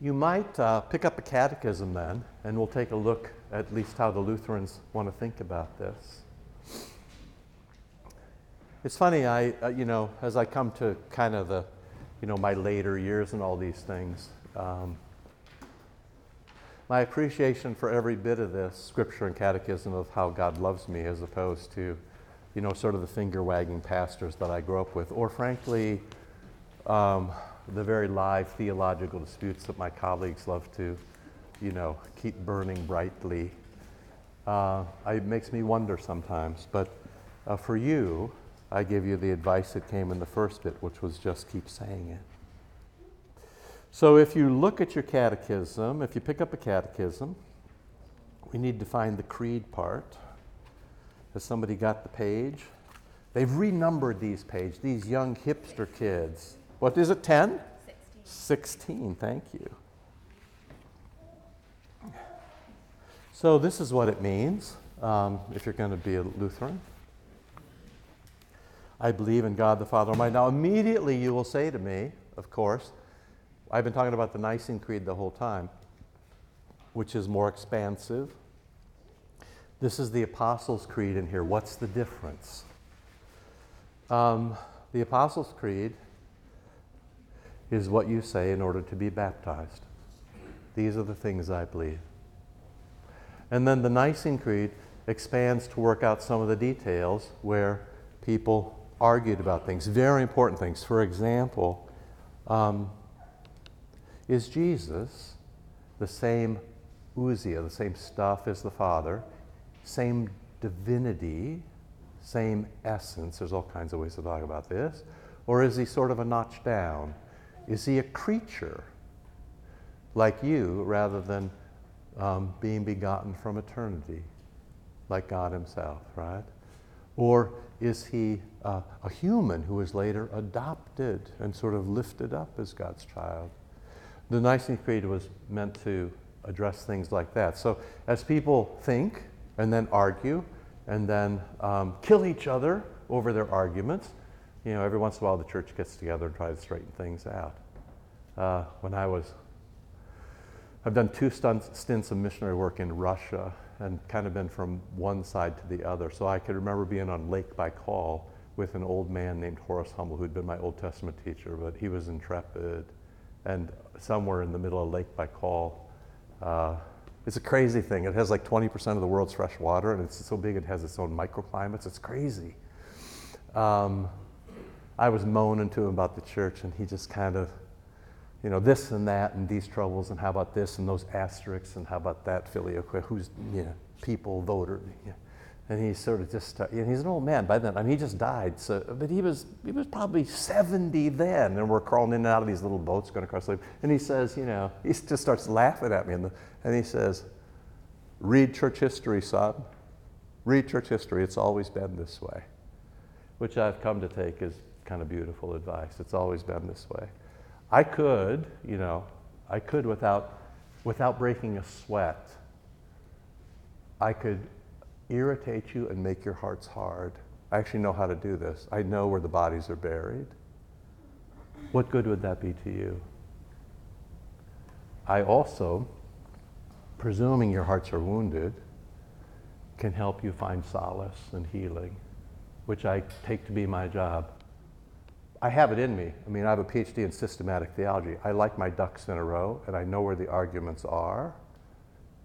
You might pick up a catechism then, and we'll take a look at least how the Lutherans want to think about this. It's funny, I as I come to kind of the, my later years and all these things, my appreciation for every bit of this scripture and catechism of how God loves me, as opposed to, you know, sort of the finger-wagging pastors that I grew up with, or frankly, the very live theological disputes that my colleagues love to, you know, keep burning brightly. It makes me wonder sometimes, but for you, I give you the advice that came in the first bit, which was just keep saying it. So if you look at your catechism, if you pick up a catechism, we need to find the creed part. Has somebody got the page? They've renumbered these pages, these young hipster kids. What is it, 10? 16, thank you. So this is what it means if you're going to be a Lutheran. I believe in God the Father Almighty. Now immediately you will say to me, of course, I've been talking about the Nicene Creed the whole time, which is more expansive. This is the Apostles' Creed in here. What's the difference? The Apostles' Creed is what you say in order to be baptized. These are the things I believe. And then the Nicene Creed expands to work out some of the details where people argued about things, very important things. For example, is Jesus the same ousia, the same stuff as the Father, same divinity, same essence? There's all kinds of ways to talk about this. Or is he sort of a notch down? Is he a creature like you rather than being begotten from eternity, like God himself, right? Or is he a human who is later adopted and sort of lifted up as God's child? The Nicene Creed was meant to address things like that. So as people think and then argue and then kill each other over their arguments, you know, every once in a while the church gets together and tries to straighten things out. I've done two stints of missionary work in Russia, and kind of been from one side to the other. So I could remember being on Lake Baikal with an old man named Horace Hummel, who'd been my Old Testament teacher, but he was intrepid. And somewhere in the middle of Lake Baikal, it's a crazy thing. It has like 20% of the world's fresh water, and it's so big it has its own microclimates. It's crazy. I was moaning to him about the church, and he just kind of, you know, this and that and these troubles and how about this and those asterisks and how about that Filioque, who's, you know, people, voter. You know. And he sort of just, and he's an old man by then. I mean, he just died. So, but he was probably 70 then. And we're crawling in and out of these little boats going across the lake. And he says, you know, he just starts laughing at me. And he says, read church history, son. Read church history. It's always been this way. Which I've come to take as kind of beautiful advice. It's always been this way. I could, you know, without breaking a sweat, I could irritate you and make your hearts hard. I actually know how to do this. I know where the bodies are buried. What good would that be to you? I also, presuming your hearts are wounded, can help you find solace and healing, which I take to be my job. I have it in me. I mean, I have a PhD in systematic theology. I like my ducks in a row, and I know where the arguments are.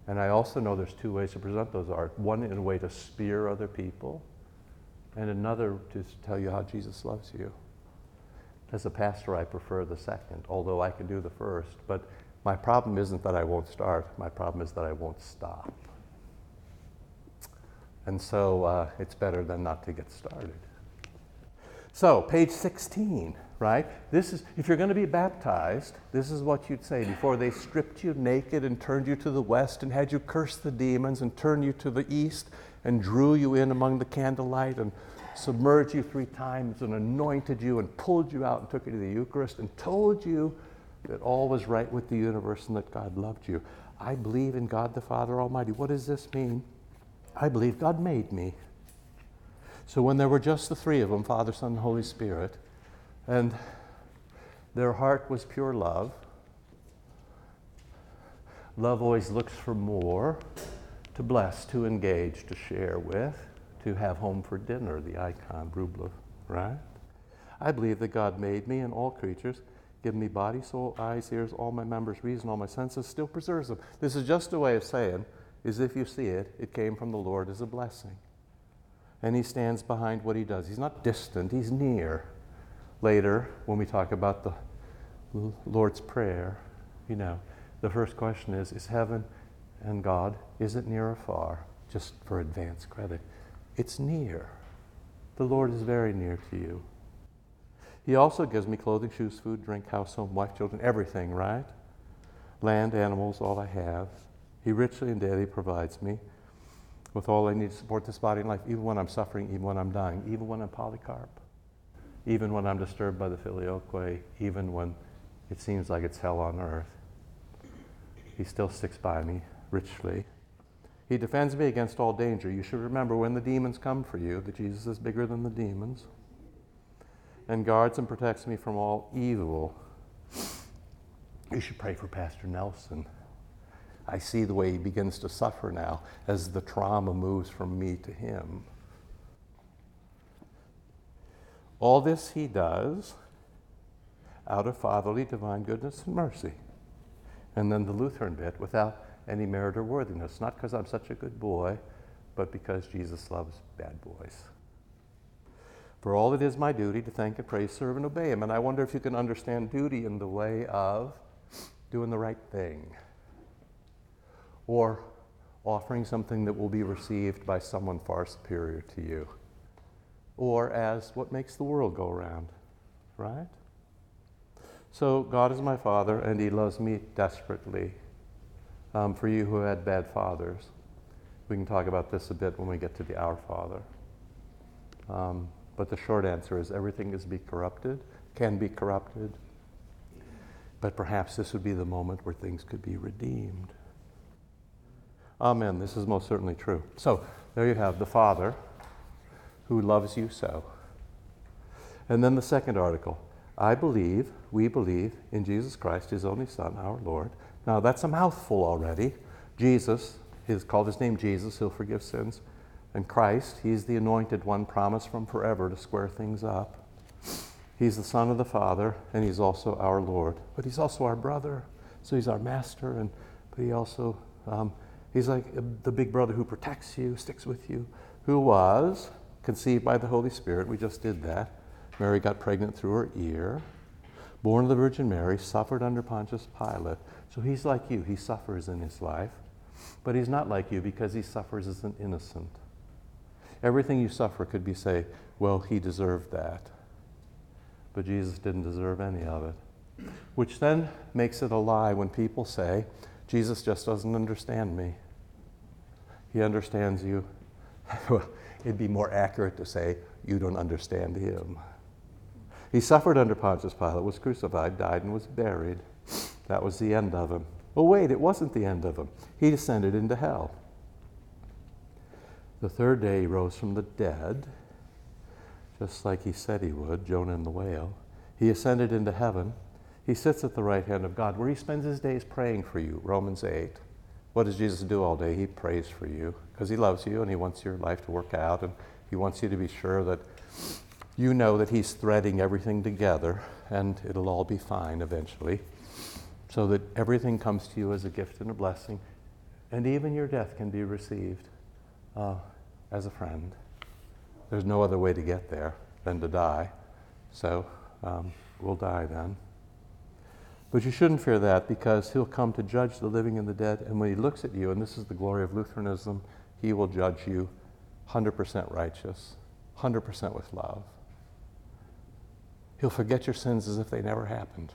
And I also know there's two ways to present those are. One, in a way to spear other people, and another to tell you how Jesus loves you. As a pastor, I prefer the second, although I can do the first. But my problem isn't that I won't start. My problem is that I won't stop. And so it's better than not to get started. So, page 16, right? This is, if you're going to be baptized, this is what you'd say before they stripped you naked and turned you to the west and had you curse the demons and turn you to the east and drew you in among the candlelight and submerged you 3 times and anointed you and pulled you out and took you to the Eucharist and told you that all was right with the universe and that God loved you. I believe in God the Father Almighty. What does this mean? I believe God made me. So when there were just the 3 of them, Father, Son, and Holy Spirit, and their heart was pure love, love always looks for more, to bless, to engage, to share with, to have home for dinner, the icon, Rublev, right? I believe that God made me and all creatures. Give me body, soul, eyes, ears, all my members, reason, all my senses, still preserves them. This is just a way of saying, as if you see it, it came from the Lord as a blessing. And he stands behind what he does. He's not distant, he's near. Later, when we talk about the Lord's Prayer, you know, the first question is heaven and God, is it near or far? Just for advance credit. It's near. The Lord is very near to you. He also gives me clothing, shoes, food, drink, house, home, wife, children, everything, right? Land, animals, all I have. He richly and daily provides me with all I need to support this body and life, even when I'm suffering, even when I'm dying, even when I'm Polycarp, even when I'm disturbed by the Filioque, even when it seems like it's hell on earth. He still sticks by me richly. He defends me against all danger. You should remember when the demons come for you, that Jesus is bigger than the demons, and guards and protects me from all evil. You should pray for Pastor Nelson. I see the way he begins to suffer now as the trauma moves from me to him. All this he does out of fatherly divine goodness and mercy. And then the Lutheran bit, without any merit or worthiness, not because I'm such a good boy, but because Jesus loves bad boys. For all it is my duty to thank and praise, serve, and obey him. And I wonder if you can understand duty in the way of doing the right thing, or offering something that will be received by someone far superior to you, or as what makes the world go round, right? So God is my Father, and he loves me desperately. For you who had bad fathers, we can talk about this a bit when we get to the Our Father. But the short answer is everything can be corrupted, but perhaps this would be the moment where things could be redeemed. Amen. This is most certainly true. So there you have the Father who loves you so. And then the second article. We believe in Jesus Christ, his only Son, our Lord. Now that's a mouthful already. Jesus, he's called his name Jesus, he'll forgive sins. And Christ, he's the anointed one, promised from forever to square things up. He's the Son of the Father, and he's also our Lord. But he's also our brother, so he's our master, but he also, he's like the big brother who protects you, sticks with you, who was conceived by the Holy Spirit. We just did that. Mary got pregnant through her ear, born of the Virgin Mary, suffered under Pontius Pilate. So he's like you. He suffers in his life, but he's not like you because he suffers as an innocent. Everything you suffer could be said, well, he deserved that. But Jesus didn't deserve any of it, which then makes it a lie when people say, Jesus just doesn't understand me. He understands you. It'd be more accurate to say, you don't understand him. He suffered under Pontius Pilate, was crucified, died, and was buried. That was the end of him. But wait, it wasn't the end of him. He descended into hell. The third day he rose from the dead, just like he said he would, Jonah and the whale. He ascended into heaven. He sits at the right hand of God, where he spends his days praying for you, Romans 8. What does Jesus do all day? He prays for you, because he loves you and he wants your life to work out, and he wants you to be sure that you know that he's threading everything together and it'll all be fine eventually, so that everything comes to you as a gift and a blessing, and even your death can be received as a friend. There's no other way to get there than to die, so we'll die then. But you shouldn't fear that, because he'll come to judge the living and the dead, and when he looks at you, and this is the glory of Lutheranism, he will judge you 100% righteous, 100% with love. He'll forget your sins as if they never happened,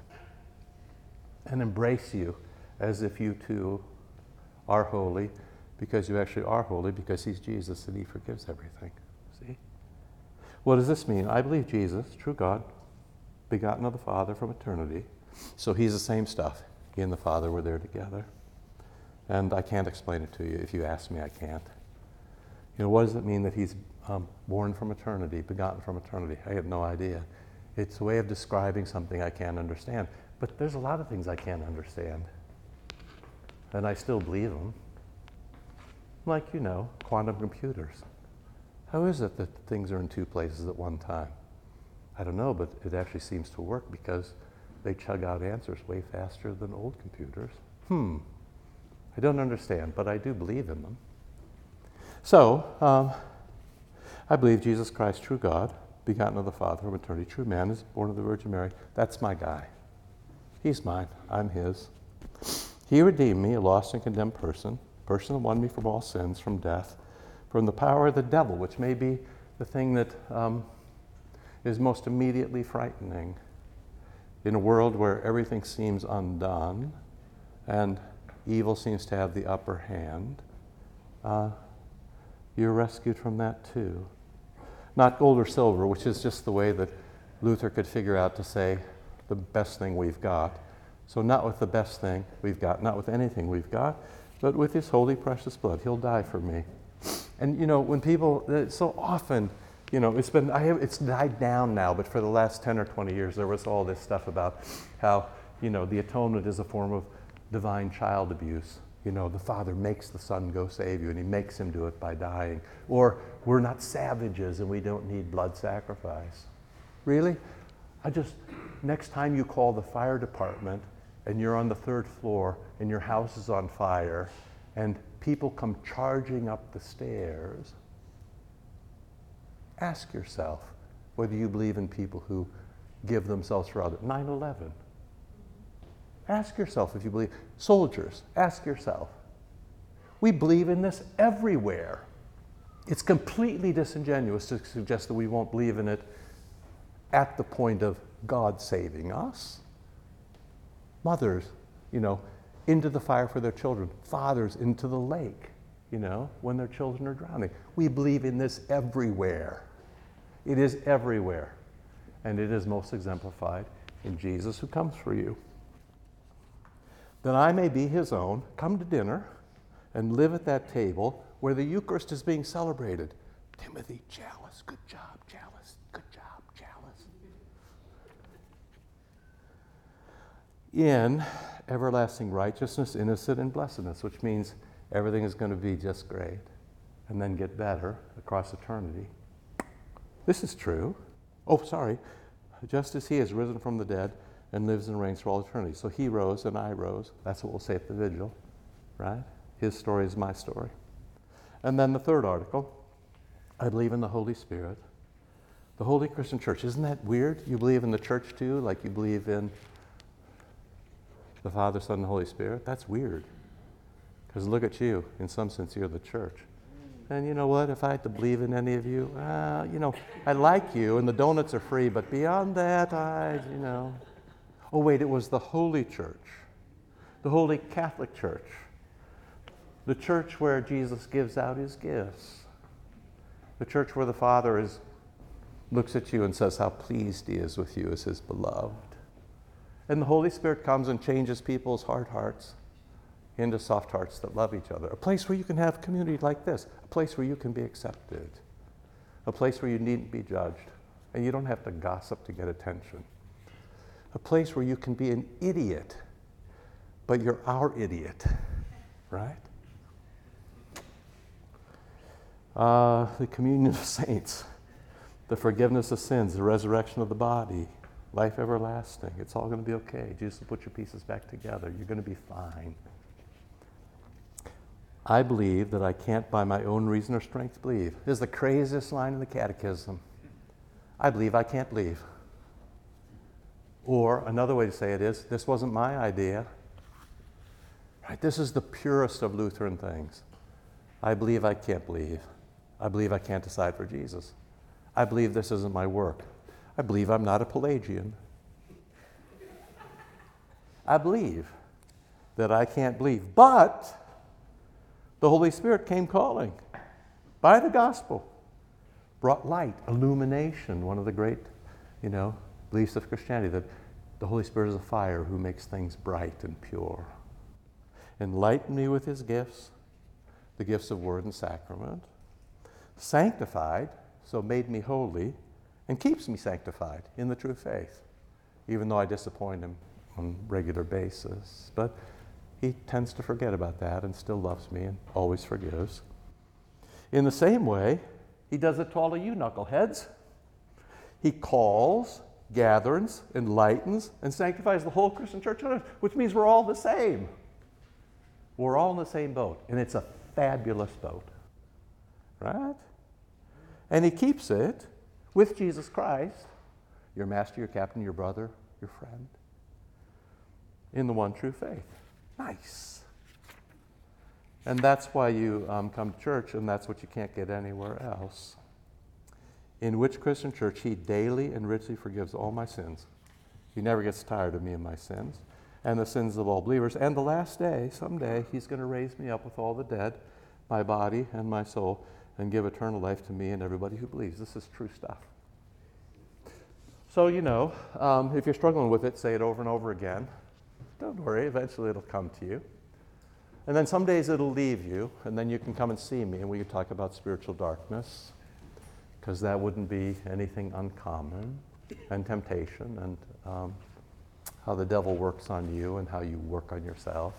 and embrace you as if you too are holy, because you actually are holy, because he's Jesus and he forgives everything. See? What does this mean? I believe Jesus, true God, begotten of the Father from eternity. So he's the same stuff. He and the Father were there together. And I can't explain it to you. If you ask me, I can't. You know, what does it mean that he's born from eternity, begotten from eternity? I have no idea. It's a way of describing something I can't understand. But there's a lot of things I can't understand. And I still believe them. Like, you know, quantum computers. How is it that things are in two places at one time? I don't know, but it actually seems to work because they chug out answers way faster than old computers. I don't understand, but I do believe in them. So, I believe Jesus Christ, true God, begotten of the Father of eternity, true man, is born of the Virgin Mary. That's my guy. He's mine. I'm his. He redeemed me, a lost and condemned person, person that won me from all sins, from death, from the power of the devil, which may be the thing that is most immediately frightening in a world where everything seems undone and evil seems to have the upper hand. You're rescued from that too. Not gold or silver, which is just the way that Luther could figure out to say the best thing we've got. So not with the best thing we've got, not with anything we've got, but with his holy precious blood. He'll die for me. And you know, when people, so often, you know, it's died down now, but for the last 10 or 20 years, there was all this stuff about how, you know, the atonement is a form of divine child abuse. You know, the Father makes the Son go save you, and he makes him do it by dying. Or we're not savages and we don't need blood sacrifice. Really? Next time you call the fire department and you're on the third floor and your house is on fire and people come charging up the stairs, ask yourself whether you believe in people who give themselves for others. 9/11. Ask yourself if you believe. Soldiers, ask yourself. We believe in this everywhere. It's completely disingenuous to suggest that we won't believe in it at the point of God saving us. Mothers, you know, into the fire for their children. Fathers into the lake, you know, when their children are drowning. We believe in this everywhere. It is everywhere. And it is most exemplified in Jesus who comes for you. That I may be his own, come to dinner and live at that table where the Eucharist is being celebrated. Timothy, chalice, good job, chalice, good job, chalice. In everlasting righteousness, innocent, and blessedness, which means everything is going to be just great and then get better across eternity. This is true. Just as he has risen from the dead and lives and reigns for all eternity. So he rose and I rose. That's what we'll say at the vigil, right? His story is my story. And then the third article, I believe in the Holy Spirit, the Holy Christian Church. Isn't that weird? You believe in the church too, like you believe in the Father, Son, and Holy Spirit? That's weird. Because look at you. In some sense, you're the church. And you know what? If I had to believe in any of you, you know, I like you and the donuts are free, but beyond that, you know. Oh, wait, it was the Holy Church, the Holy Catholic Church, the church where Jesus gives out his gifts, the church where the Father looks at you and says how pleased he is with you as his beloved. And the Holy Spirit comes and changes people's hard hearts into soft hearts that love each other, a place where you can have community like this, a place where you can be accepted, a place where you needn't be judged, and you don't have to gossip to get attention. A place where you can be an idiot, but you're our idiot, right? The communion of saints, the forgiveness of sins, the resurrection of the body, life everlasting. It's all going to be okay. Jesus will put your pieces back together. You're going to be fine. I believe that I can't by my own reason or strength believe. This is the craziest line in the catechism. I believe I can't believe. Or another way to say it is, this wasn't my idea. Right? This is the purest of Lutheran things. I believe I can't believe. I believe I can't decide for Jesus. I believe this isn't my work. I believe I'm not a Pelagian. I believe that I can't believe. But the Holy Spirit came calling by the gospel, brought light, illumination, one of the great, you know, beliefs of Christianity, that the Holy Spirit is a fire who makes things bright and pure. Enlighten me with his gifts, the gifts of word and sacrament. Sanctified, so made me holy, and keeps me sanctified in the true faith, even though I disappoint him on a regular basis. But he tends to forget about that and still loves me and always forgives. In the same way, he does it to all of you knuckleheads. He calls, gathers, enlightens, and sanctifies the whole Christian church on earth, which means we're all the same. We're all in the same boat, and it's a fabulous boat, right? And he keeps it with Jesus Christ, your master, your captain, your brother, your friend, in the one true faith. Nice. And that's why you come to church, and that's what you can't get anywhere else. In which Christian church he daily and richly forgives all my sins. He never gets tired of me and my sins, and the sins of all believers. And the last day, someday, he's going to raise me up with all the dead, my body and my soul, and give eternal life to me and everybody who believes. This is true stuff. So, if you're struggling with it, say it over and over again. Don't worry, eventually it'll come to you. And then some days it'll leave you, and then you can come and see me, and we can talk about spiritual darkness, because that wouldn't be anything uncommon, and temptation, and how the devil works on you and how you work on yourself.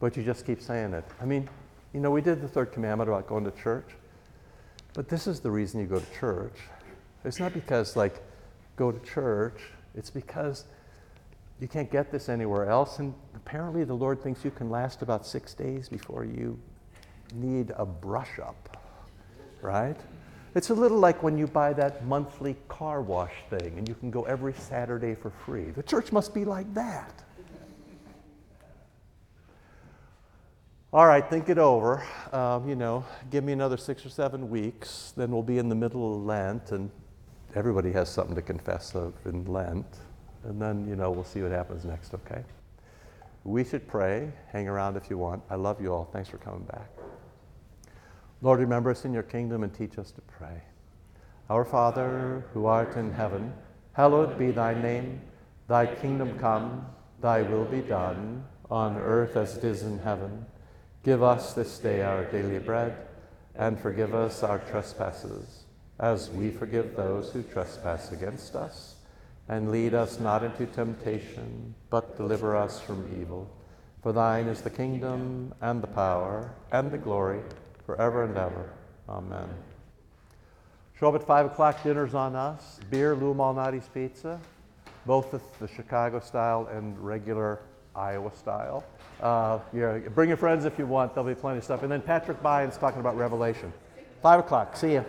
But you just keep saying it. We did the third commandment about going to church, but this is the reason you go to church. It's not because, go to church. It's because you can't get this anywhere else, and apparently the Lord thinks you can last about 6 days before you need a brush up, right? It's a little like when you buy that monthly car wash thing and you can go every Saturday for free. The church must be like that. All right, think it over. Give me another 6 or 7 weeks, then we'll be in the middle of Lent, and everybody has something to confess of in Lent. And then, we'll see what happens next, okay? We should pray. Hang around if you want. I love you all. Thanks for coming back. Lord, remember us in your kingdom and teach us to pray. Our Father, who art in heaven, hallowed be thy name. Thy kingdom come, thy will be done, on earth as it is in heaven. Give us this day our daily bread, and forgive us our trespasses, as we forgive those who trespass against us. And lead us not into temptation, but deliver us from evil. For thine is the kingdom, and the power, and the glory, forever and ever. Amen. Show up at 5 o'clock. Dinner's on us. Beer, Lou Malnati's Pizza, both the Chicago style and regular Iowa style. Bring your friends if you want. There'll be plenty of stuff. And then Patrick Byans talking about Revelation. 5 o'clock. See you.